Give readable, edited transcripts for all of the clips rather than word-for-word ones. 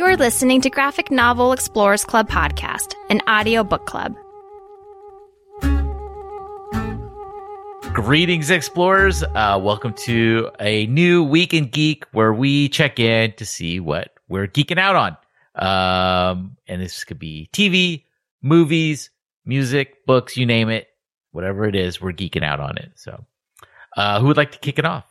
You're listening to Graphic Novel Explorers Club Podcast, an audio book club. Greetings, explorers. Welcome to a new Week in Geek where we check in to see what we're geeking out on. And this could be TV, movies, music, books, you name it. Whatever it is, we're geeking out on it. So who would like to kick it off?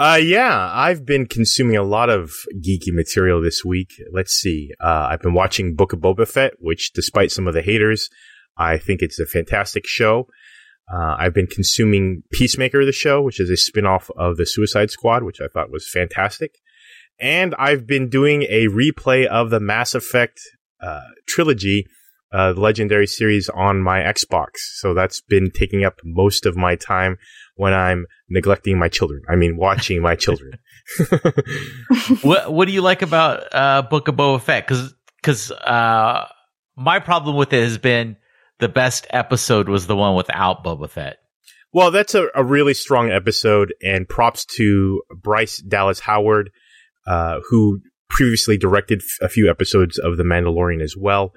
Yeah, I've been consuming a lot of geeky material this week. Let's see. I've been watching Book of Boba Fett, which, despite some of the haters, I think it's a fantastic show. I've been consuming Peacemaker, the show, which is a spinoff of The Suicide Squad, which I thought was fantastic. And I've been doing a replay of the Mass Effect trilogy, the Legendary Series, on my Xbox. So that's been taking up most of my time when I'm neglecting my children. I mean, watching my children. What do you like about Book of Boba Fett? Because my problem with it has been the best episode was the one without Boba Fett. Well, that's a really strong episode, and props to Bryce Dallas Howard, who previously directed a few episodes of The Mandalorian as well.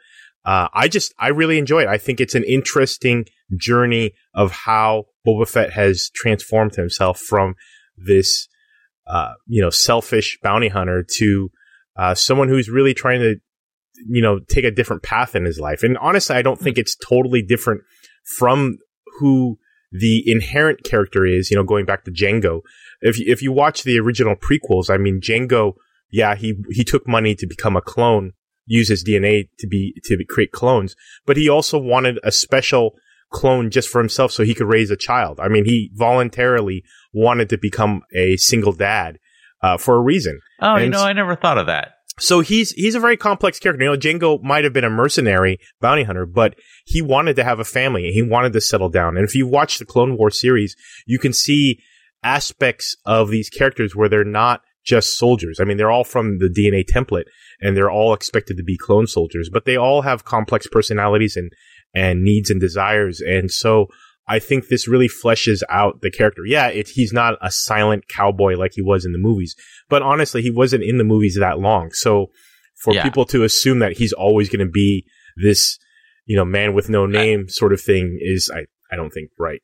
I really enjoy it. I think it's an interesting journey of how Boba Fett has transformed himself from this, selfish bounty hunter to someone who's really trying to, take a different path in his life. And honestly, I don't think it's totally different from who the inherent character is, going back to Jango. If you watch the original prequels, I mean, Jango, yeah, he took money to become a clone, use his DNA to create clones, but he also wanted a special clone just for himself so he could raise a child. I mean, he voluntarily wanted to become a single dad for a reason. Oh, I never thought of that. So he's a very complex character. Jango might have been a mercenary bounty hunter, but he wanted to have a family and he wanted to settle down. And if you watch the Clone Wars series, you can see aspects of these characters where they're not just soldiers. I mean, they're all from the DNA template and they're all expected to be clone soldiers, but they all have complex personalities and needs and desires. And so I think this really fleshes out the character. Yeah, he's not a silent cowboy like he was in the movies, but honestly, he wasn't in the movies that long. So for people to assume that he's always going to be this, man with no name sort of thing is, I don't think right.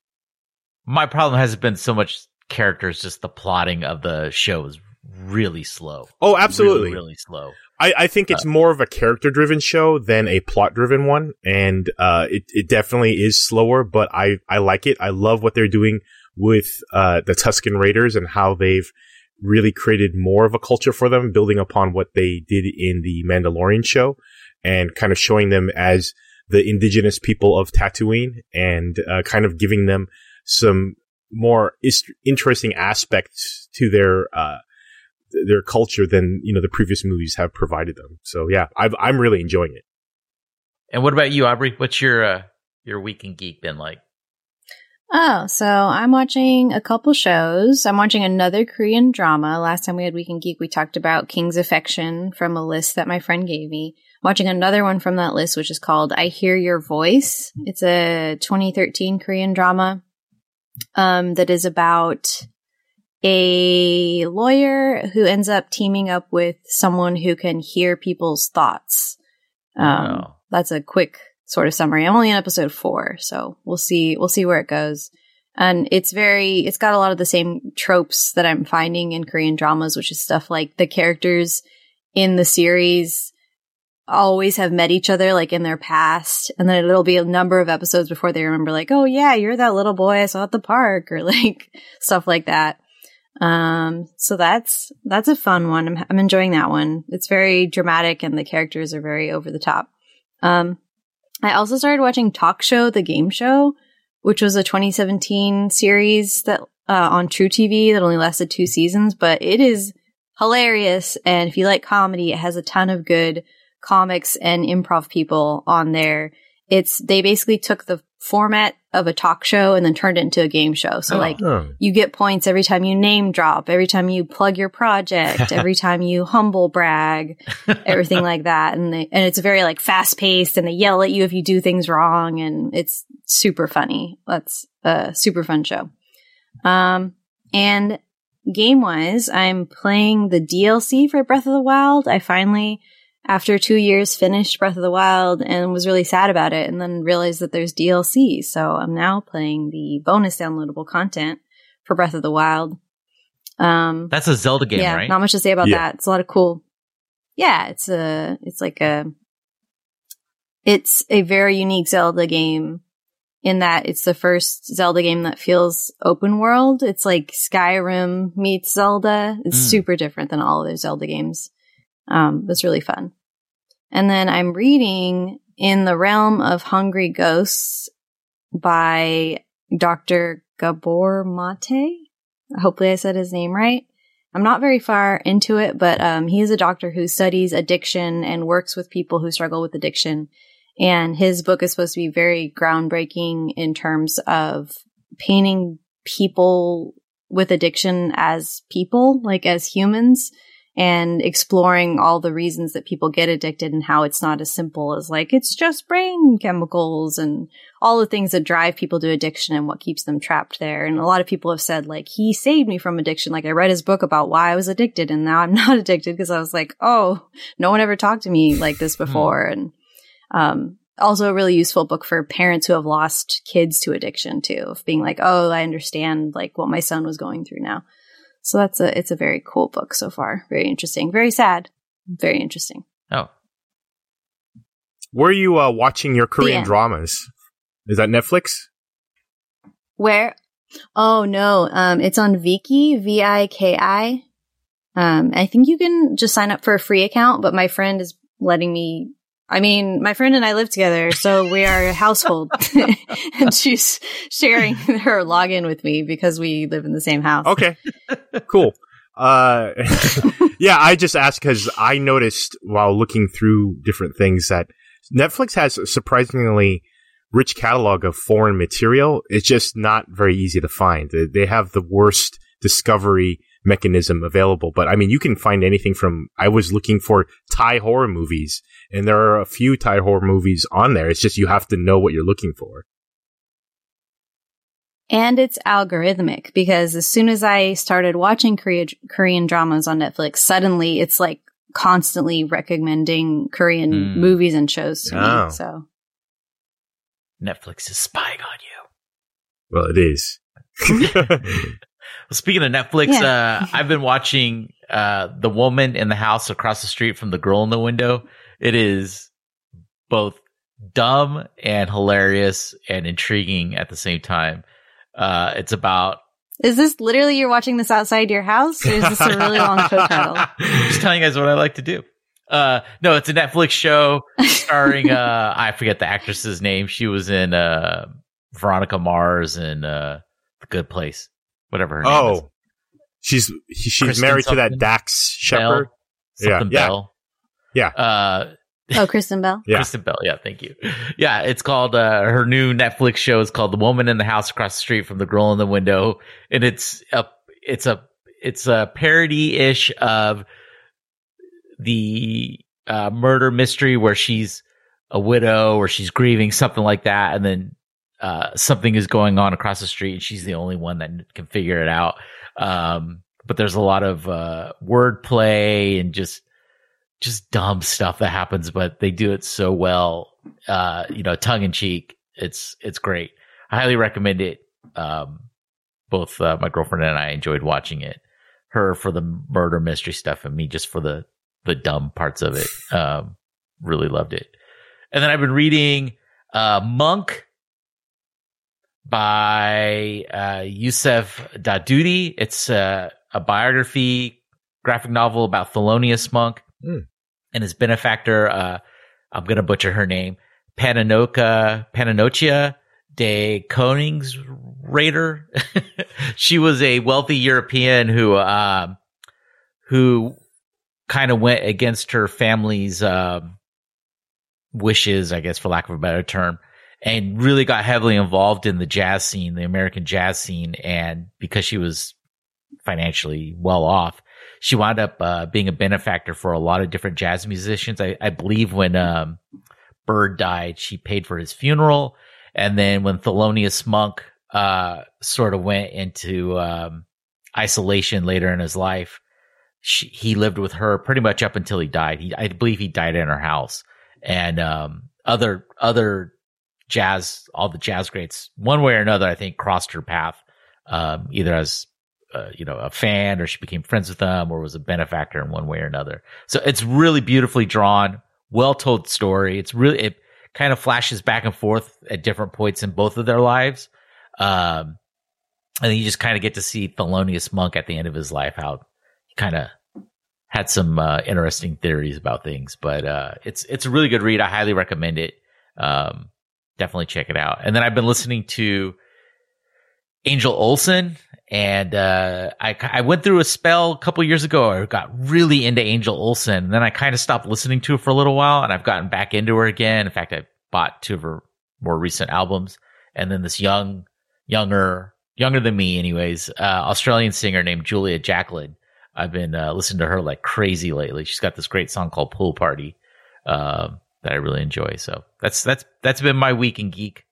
My problem hasn't been so much characters, just the plotting of the show is really slow. Oh, absolutely. Really, really slow. I think it's more of a character-driven show than a plot-driven one, and it definitely is slower, but I like it. I love what they're doing with the Tusken Raiders and how they've really created more of a culture for them, building upon what they did in the Mandalorian show and kind of showing them as the indigenous people of Tatooine and kind of giving them some more interesting aspects to their culture than the previous movies have provided them. So yeah, I'm really enjoying it. And what about you, Aubrey? What's your Week in Geek been like? Oh, so I'm watching a couple shows. I'm watching another Korean drama. Last time we had Week in Geek, we talked about King's Affection from a list that my friend gave me. I'm watching another one from that list, which is called I Hear Your Voice. It's a 2013 Korean drama that is about a lawyer who ends up teaming up with someone who can hear people's thoughts. That's a quick sort of summary. I'm only in episode 4, so we'll see where it goes. And it's got a lot of the same tropes that I'm finding in Korean dramas, which is stuff like the characters in the series always have met each other, like in their past, and then it'll be a number of episodes before they remember, like, oh yeah, you're that little boy I saw at the park, or like stuff like that. So that's a fun one. I'm enjoying that one. It's very dramatic and the characters are very over the top. I also started watching Talk Show, the Game Show, which was a 2017 series that, on True TV that only lasted 2 seasons, but it is hilarious. And if you like comedy, it has a ton of good comics and improv people on there. They basically took the format of a talk show and then turned it into a game show. So you get points every time you name drop, every time you plug your project, every time you humble brag, everything like that. And it's very like fast paced, and they yell at you if you do things wrong, and it's super funny. That's a super fun show. And Game-wise, I'm playing the DLC for Breath of the Wild. I finally, after 2 years, finished Breath of the Wild and was really sad about it, and then realized that there's DLC. So I'm now playing the bonus downloadable content for Breath of the Wild. That's a Zelda game, yeah, right? Not much to say about that. It's a lot of cool. Yeah, it's a very unique Zelda game in that it's the first Zelda game that feels open world. It's like Skyrim meets Zelda. It's super different than all other Zelda games. It's really fun. And then I'm reading In the Realm of Hungry Ghosts by Dr. Gabor Mate. Hopefully I said his name right. I'm not very far into it, but he is a doctor who studies addiction and works with people who struggle with addiction. And his book is supposed to be very groundbreaking in terms of painting people with addiction as people, like as humans, and exploring all the reasons that people get addicted and how it's not as simple as like, it's just brain chemicals and all the things that drive people to addiction and what keeps them trapped there. And a lot of people have said like, he saved me from addiction. Like I read his book about why I was addicted and now I'm not addicted because I was like, oh, no one ever talked to me like this before. And also a really useful book for parents who have lost kids to addiction too, of being like, oh, I understand like what my son was going through now. So it's a very cool book so far. Very interesting. Very sad. Very interesting. Oh. Where are you watching your Korean dramas? Is that Netflix? Where? Oh, no. It's on Viki, Viki. I think you can just sign up for a free account, but my friend is letting me. I mean, my friend and I live together, so we are a household. And she's sharing her login with me because we live in the same house. Okay, cool. Yeah, I just asked because I noticed while looking through different things that Netflix has a surprisingly rich catalog of foreign material. It's just not very easy to find. They have the worst discovery mechanism available. But I mean, you can find anything from, I was looking for Thai horror movies, and there are a few Thai horror movies on there. It's just you have to know what you're looking for. And it's algorithmic, because as soon as I started watching Korean dramas on Netflix, suddenly it's like constantly recommending Korean movies and shows to me. So Netflix is spying on you. Well, it is. Well, speaking of Netflix, I've been watching The Woman in the House Across the Street from the Girl in the Window. It is both dumb and hilarious and intriguing at the same time. It's about... Is this literally you're watching this outside your house? Or is this a really long show title? I'm just telling you guys what I like to do. No, it's a Netflix show starring... I forget the actress's name. She was in Veronica Mars and The Good Place. Whatever her name is. She's Kristen married to that Dax Shepherd. Bell. Yeah. Kristen Bell. Yeah. Kristen Bell. Yeah, thank you. Yeah, it's called her new Netflix show is called The Woman in the House Across the Street from the Girl in the Window, and it's a parody-ish of the murder mystery where she's a widow or she's grieving, something like that, and then something is going on across the street and she's the only one that can figure it out. But there's a lot of wordplay and just dumb stuff that happens, but they do it so well, tongue in cheek. It's great. I highly recommend it. Both my girlfriend and I enjoyed watching it, her for the murder mystery stuff and me just for the dumb parts of it. Really loved it. And then I've been reading Monk by Yusef Dadudi. It's a biography, graphic novel about Thelonious Monk and his benefactor. I'm going to butcher her name. Pananochia de Konings Raider. She was a wealthy European who kind of went against her family's wishes, I guess, for lack of a better term, and really got heavily involved in the jazz scene, the American jazz scene. And because she was financially well off, she wound up being a benefactor for a lot of different jazz musicians. I believe when Bird died, she paid for his funeral. And then when Thelonious Monk sort of went into isolation later in his life. He lived with her pretty much up until he died. I believe he died in her house. And other jazz, all the jazz greats, one way or another, I think crossed her path, either as a fan, or she became friends with them, or was a benefactor in one way or another. So it's really beautifully drawn, well told story. It kind of flashes back and forth at different points in both of their lives. And then you just kind of get to see Thelonious Monk at the end of his life, how he kind of had some interesting theories about things. But it's a really good read. I highly recommend it. Definitely check it out. And then I've been listening to Angel Olsen, and I went through a spell a couple years ago. I got really into Angel Olsen, and then I kind of stopped listening to her for a little while, and I've gotten back into her again. In fact, I bought two of her more recent albums. And then this younger than me anyways, Australian singer named Julia Jacklin. I've been listening to her like crazy lately. She's got this great song called Pool Party that I really enjoy. So that's been my week in geek.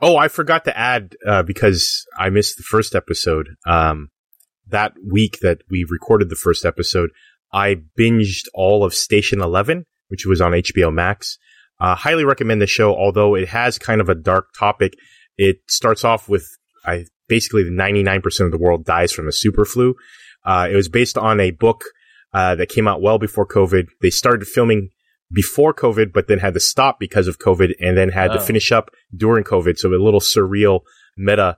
Oh, I forgot to add, because I missed the first episode. That week that we recorded the first episode, I binged all of Station 11, which was on HBO Max. Highly recommend the show, although it has kind of a dark topic. It starts off with basically the 99% of the world dies from a super flu. It was based on a book that came out well before COVID. They started filming before COVID, but then had to stop because of COVID, and then had to finish up during COVID. So a little surreal meta,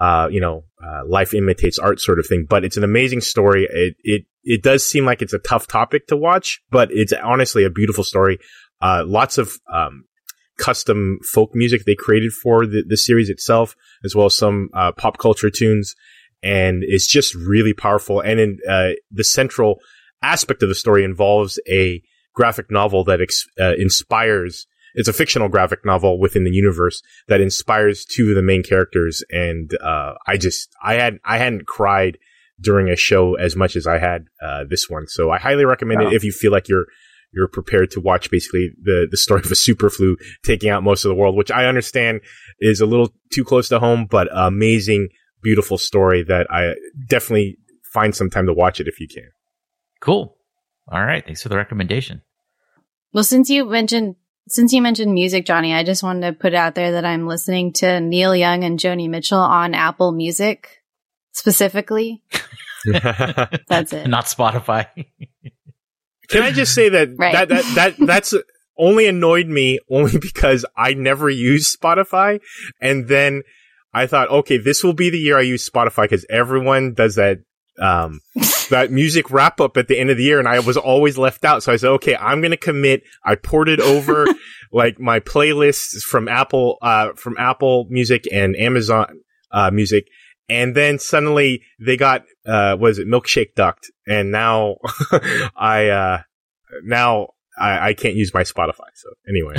life imitates art sort of thing. But it's an amazing story. It does seem like it's a tough topic to watch, but it's honestly a beautiful story. Lots of custom folk music they created for the series itself, as well as some pop culture tunes. And it's just really powerful. And in the central aspect of the story involves a graphic novel that inspires. It's a fictional graphic novel within the universe that inspires two of the main characters. And I hadn't cried during a show as much as I had this one. So I highly recommend it if you feel like you're prepared to watch basically the story of a super flu taking out most of the world, which I understand is a little too close to home, but amazing, beautiful story that I definitely find some time to watch it if you can. Cool. All right. Thanks for the recommendation. Well, since you mentioned music, Johnny, I just wanted to put out there that I'm listening to Neil Young and Joni Mitchell on Apple Music specifically. That's it. Not Spotify. Can I just say that, right. that's only annoyed me only because I never use Spotify. And then I thought, okay, this will be the year I use Spotify because everyone does that. That music wrap up at the end of the year, and I was always left out. So I said, okay, I'm going to commit. I ported over like my playlists from Apple Music and Amazon Music. And then suddenly they got, Milkshake Ducked. And now I can't use my Spotify. So anyway.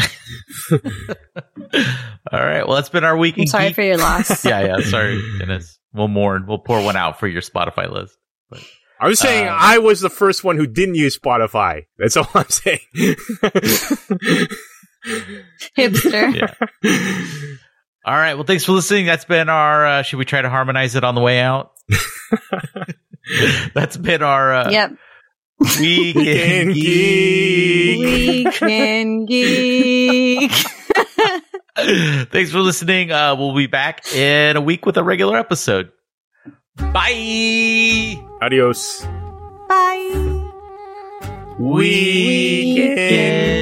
All right. Well, that's been our week. I'm sorry for your loss. Yeah. Sorry, Dennis. We'll mourn. We'll pour one out for your Spotify list. But, I was saying I was the first one who didn't use Spotify. That's all I'm saying. Hipster. Yeah. All right. Well, thanks for listening. That's been our should we try to harmonize it on the way out? That's been our Weekend Geek. Weekend Geek. Thanks for listening. We'll be back in a week with a regular episode. Bye. Adios. Bye. Weekend.